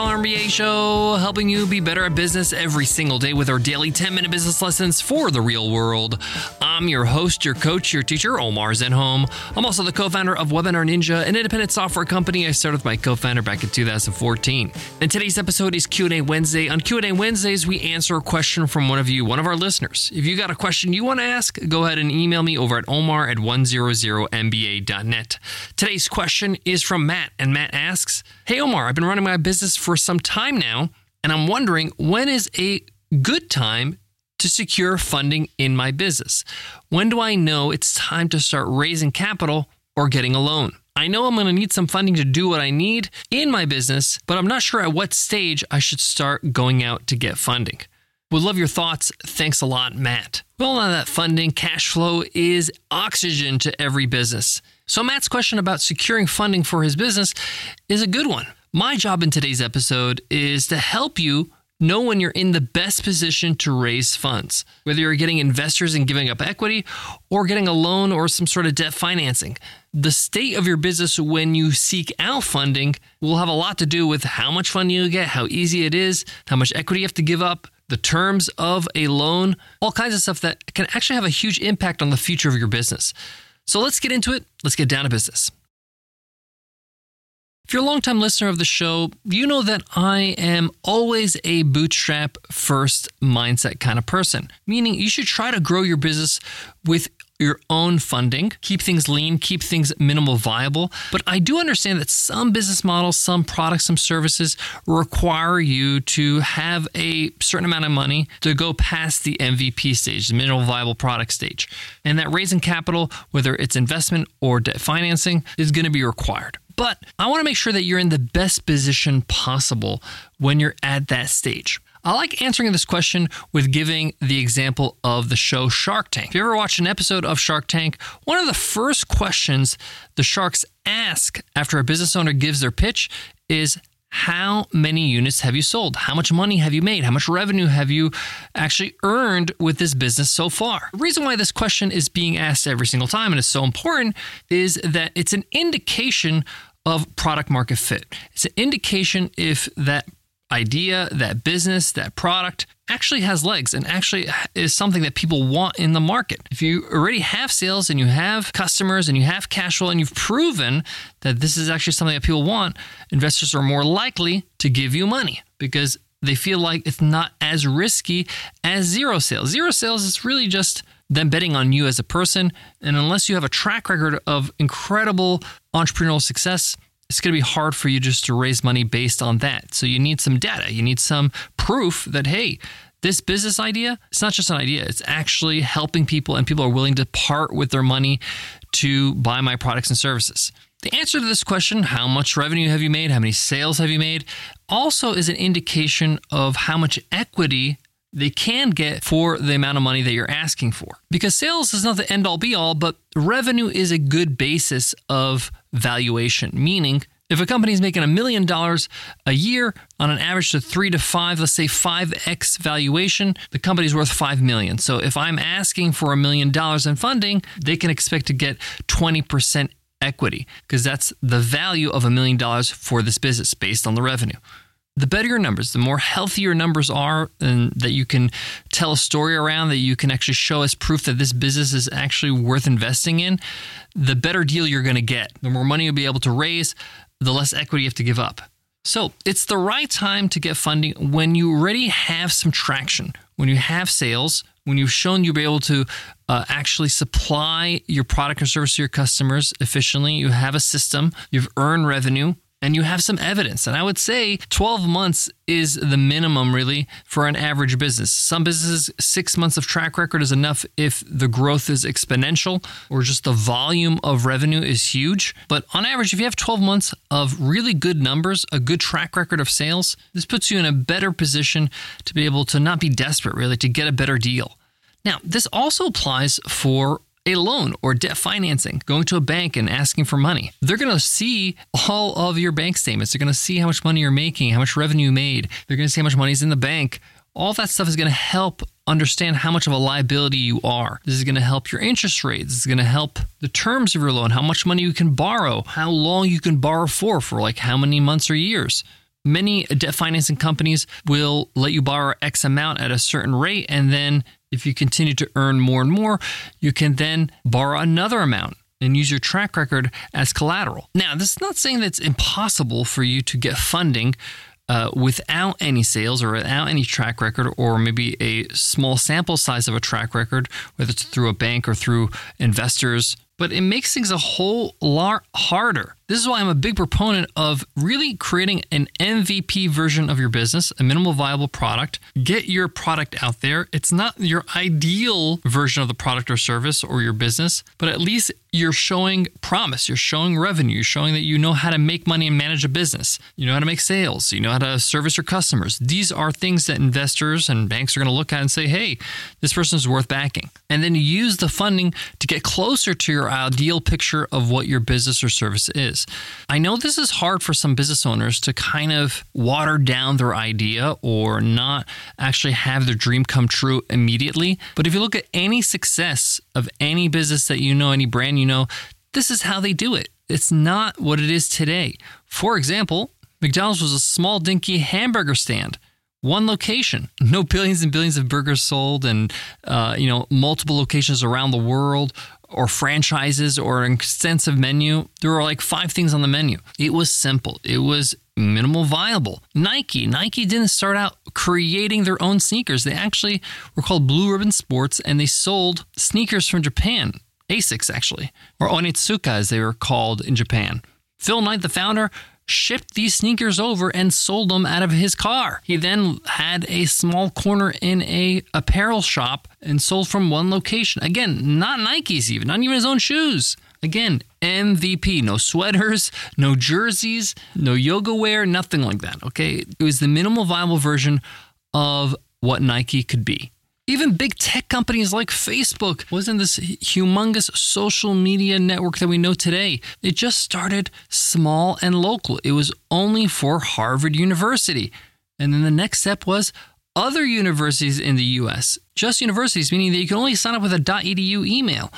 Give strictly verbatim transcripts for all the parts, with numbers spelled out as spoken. one hundred dollar M B A show, helping you be better at business every single day with our daily ten-minute business lessons for the real world. I'm your host, your coach, your teacher, Omar Zenhom. I'm also the co-founder of Webinar Ninja, an independent software company I started with my co-founder back in two thousand fourteen. And today's episode is Q and A Wednesday. On Q and A Wednesdays, we answer a question from one of you, one of our listeners. If you got a question you want to ask, go ahead and email me over at omar at one hundred M B A dot net. Today's question is from Matt, and Matt asks, "Hey Omar, I've been running my business for some time now, and I'm wondering, when is a good time to secure funding in my business? When do I know it's time to start raising capital or getting a loan? I know I'm going to need some funding to do what I need in my business, but I'm not sure at what stage I should start going out to get funding." Would love your thoughts. Thanks a lot, Matt. Well, now that funding, cash flow is oxygen to every business. So Matt's question about securing funding for his business is a good one. My job in today's episode is to help you know when you're in the best position to raise funds, whether you're getting investors and giving up equity or getting a loan or some sort of debt financing. The state of your business when you seek out funding will have a lot to do with how much funding you get, how easy it is, how much equity you have to give up, the terms of a loan, all kinds of stuff that can actually have a huge impact on the future of your business. So let's get into it. Let's get down to business. If you're a longtime listener of the show, you know that I am always a bootstrap first mindset kind of person, meaning you should try to grow your business with your own funding, keep things lean, keep things minimal viable. But I do understand that some business models, some products, some services require you to have a certain amount of money to go past the M V P stage, the minimal viable product stage. And that raising capital, whether it's investment or debt financing, is going to be required. But I want to make sure that you're in the best position possible when you're at that stage. I like answering this question with giving the example of the show Shark Tank. If you ever watched an episode of Shark Tank, one of the first questions the sharks ask after a business owner gives their pitch is, how many units have you sold? How much money have you made? How much revenue have you actually earned with this business so far? The reason why this question is being asked every single time and is so important is that it's an indication of product market fit. It's an indication if that idea, that business, that product actually has legs and actually is something that people want in the market. If you already have sales and you have customers and you have cash flow and you've proven that this is actually something that people want, investors are more likely to give you money because they feel like it's not as risky as zero sales. Zero sales is really just them betting on you as a person. And unless you have a track record of incredible entrepreneurial success, it's going to be hard for you just to raise money based on that. So you need some data. You need some proof that, hey, this business idea, it's not just an idea. It's actually helping people, and people are willing to part with their money to buy my products and services. The answer to this question, how much revenue have you made? How many sales have you made? Also is an indication of how much equity they can get for the amount of money that you're asking for. Because sales is not the end all be all, but revenue is a good basis of valuation, meaning if a company is making a million dollars a year on an average to three to five, let's say five X valuation, the company's worth five million. So if I'm asking for a million dollars in funding, they can expect to get twenty percent equity because that's the value of a million dollars for this business based on the revenue. The better your numbers, the more healthy your numbers are and that you can tell a story around, that you can actually show as proof that this business is actually worth investing in, the better deal you're going to get. The more money you'll be able to raise, the less equity you have to give up. So it's the right time to get funding when you already have some traction, when you have sales, when you've shown you'll be able to uh, actually supply your product or service to your customers efficiently, you have a system, you've earned revenue, and you have some evidence. And I would say twelve months is the minimum really for an average business. Some businesses, six months of track record is enough if the growth is exponential or just the volume of revenue is huge. But on average, if you have twelve months of really good numbers, a good track record of sales, this puts you in a better position to be able to not be desperate really, to get a better deal. Now, this also applies for a loan or debt financing, going to a bank and asking for money. They're going to see all of your bank statements. They're going to see how much money you're making, how much revenue you made. They're going to see how much money is in the bank. All that stuff is going to help understand how much of a liability you are. This is going to help your interest rates. This is going to help the terms of your loan, how much money you can borrow, how long you can borrow for, for like how many months or years. Many debt financing companies will let you borrow X amount at a certain rate, and then if you continue to earn more and more, you can then borrow another amount and use your track record as collateral. Now, this is not saying that it's impossible for you to get funding uh, without any sales or without any track record, or maybe a small sample size of a track record, whether it's through a bank or through investors, but it makes things a whole lot harder. This is why I'm a big proponent of really creating an M V P version of your business, a minimal viable product. Get your product out there. It's not your ideal version of the product or service or your business, but at least you're showing promise. You're showing revenue. You're showing that you know how to make money and manage a business. You know how to make sales. You know how to service your customers. These are things that investors and banks are going to look at and say, hey, this person's worth backing. And then you use the funding to get closer to your ideal picture of what your business or service is. I know this is hard for some business owners to kind of water down their idea or not actually have their dream come true immediately. But if you look at any success of any business that you know, any brand you know, this is how they do it. It's not what it is today. For example, McDonald's was a small, dinky hamburger stand. One location, no billions and billions of burgers sold and, uh, you know, multiple locations around the world, or franchises, or an extensive menu. There were like five things on the menu. It was simple. It was minimal viable. Nike. Nike didn't start out creating their own sneakers. They actually were called Blue Ribbon Sports, and they sold sneakers from Japan. Asics, actually, or Onitsuka, as they were called in Japan. Phil Knight, the founder, shipped these sneakers over and sold them out of his car. He then had a small corner in a apparel shop and sold from one location. Again, not Nikes even, not even his own shoes. Again, M V P, no sweaters, no jerseys, no yoga wear, nothing like that, okay? It was the minimal viable version of what Nike could be. Even big tech companies like Facebook wasn't this humongous social media network that we know today. It just started small and local. It was only for Harvard University. And then the next step was other universities in the U S. Just universities, meaning that you can only sign up with a .edu email.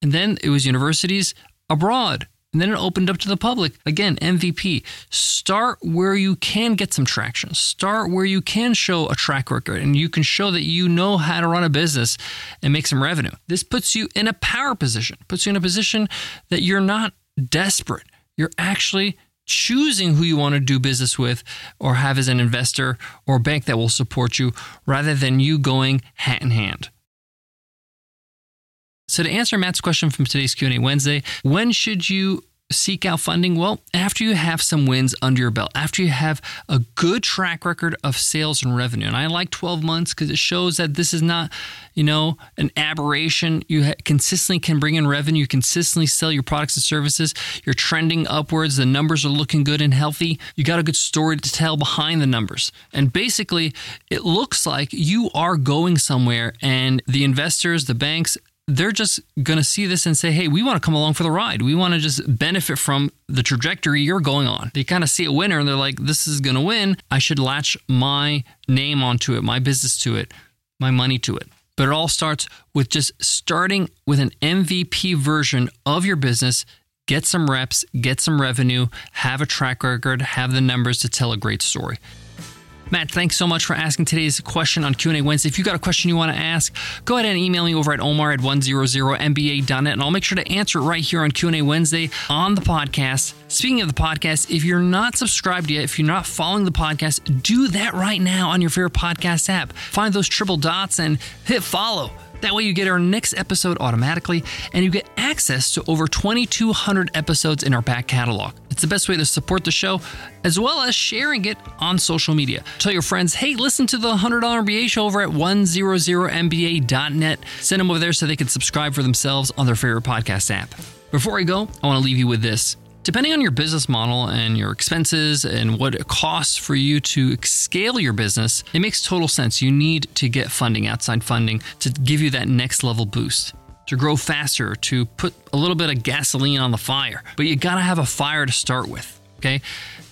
And then it was universities abroad. And then it opened up to the public. Again, M V P. Start where you can get some traction. Start where you can show a track record and you can show that you know how to run a business and make some revenue. This puts you in a power position, puts you in a position that you're not desperate. You're actually choosing who you want to do business with or have as an investor or bank that will support you rather than you going hat in hand. So to answer Matt's question from today's Q and A Wednesday, when should you seek out funding? Well, after you have some wins under your belt, after you have a good track record of sales and revenue. And I like twelve months because it shows that this is not, you know, an aberration. You ha- consistently can bring in revenue, you consistently sell your products and services. You're trending upwards. The numbers are looking good and healthy. You got a good story to tell behind the numbers. And basically, it looks like you are going somewhere and the investors, the banks, they're just going to see this and say, hey, we want to come along for the ride. We want to just benefit from the trajectory you're going on. They kind of see a winner and they're like, this is going to win. I should latch my name onto it, my business to it, my money to it. But it all starts with just starting with an M V P version of your business. Get some reps, get some revenue, have a track record, have the numbers to tell a great story. Matt, thanks so much for asking today's question on Q and A Wednesday. If you got a question you want to ask, go ahead and email me over at omar at one hundred m b a dot net, and I'll make sure to answer it right here on Q and A Wednesday on the podcast. Speaking of the podcast, if you're not subscribed yet, if you're not following the podcast, do that right now on your favorite podcast app. Find those triple dots and hit follow. That way you get our next episode automatically, and you get access to over twenty-two hundred episodes in our back catalog. It's the best way to support the show, as well as sharing it on social media. Tell your friends, hey, listen to the one hundred dollar M B A show over at one hundred m b a dot net. Send them over there so they can subscribe for themselves on their favorite podcast app. Before I go, I want to leave you with this. Depending on your business model and your expenses and what it costs for you to scale your business, it makes total sense. You need to get funding, outside funding, to give you that next level boost, to grow faster, to put a little bit of gasoline on the fire. But you got to have a fire to start with, okay?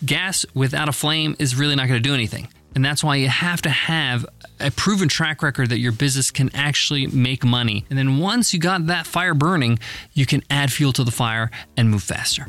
Gas without a flame is really not going to do anything. And that's why you have to have a proven track record that your business can actually make money. And then once you got that fire burning, you can add fuel to the fire and move faster.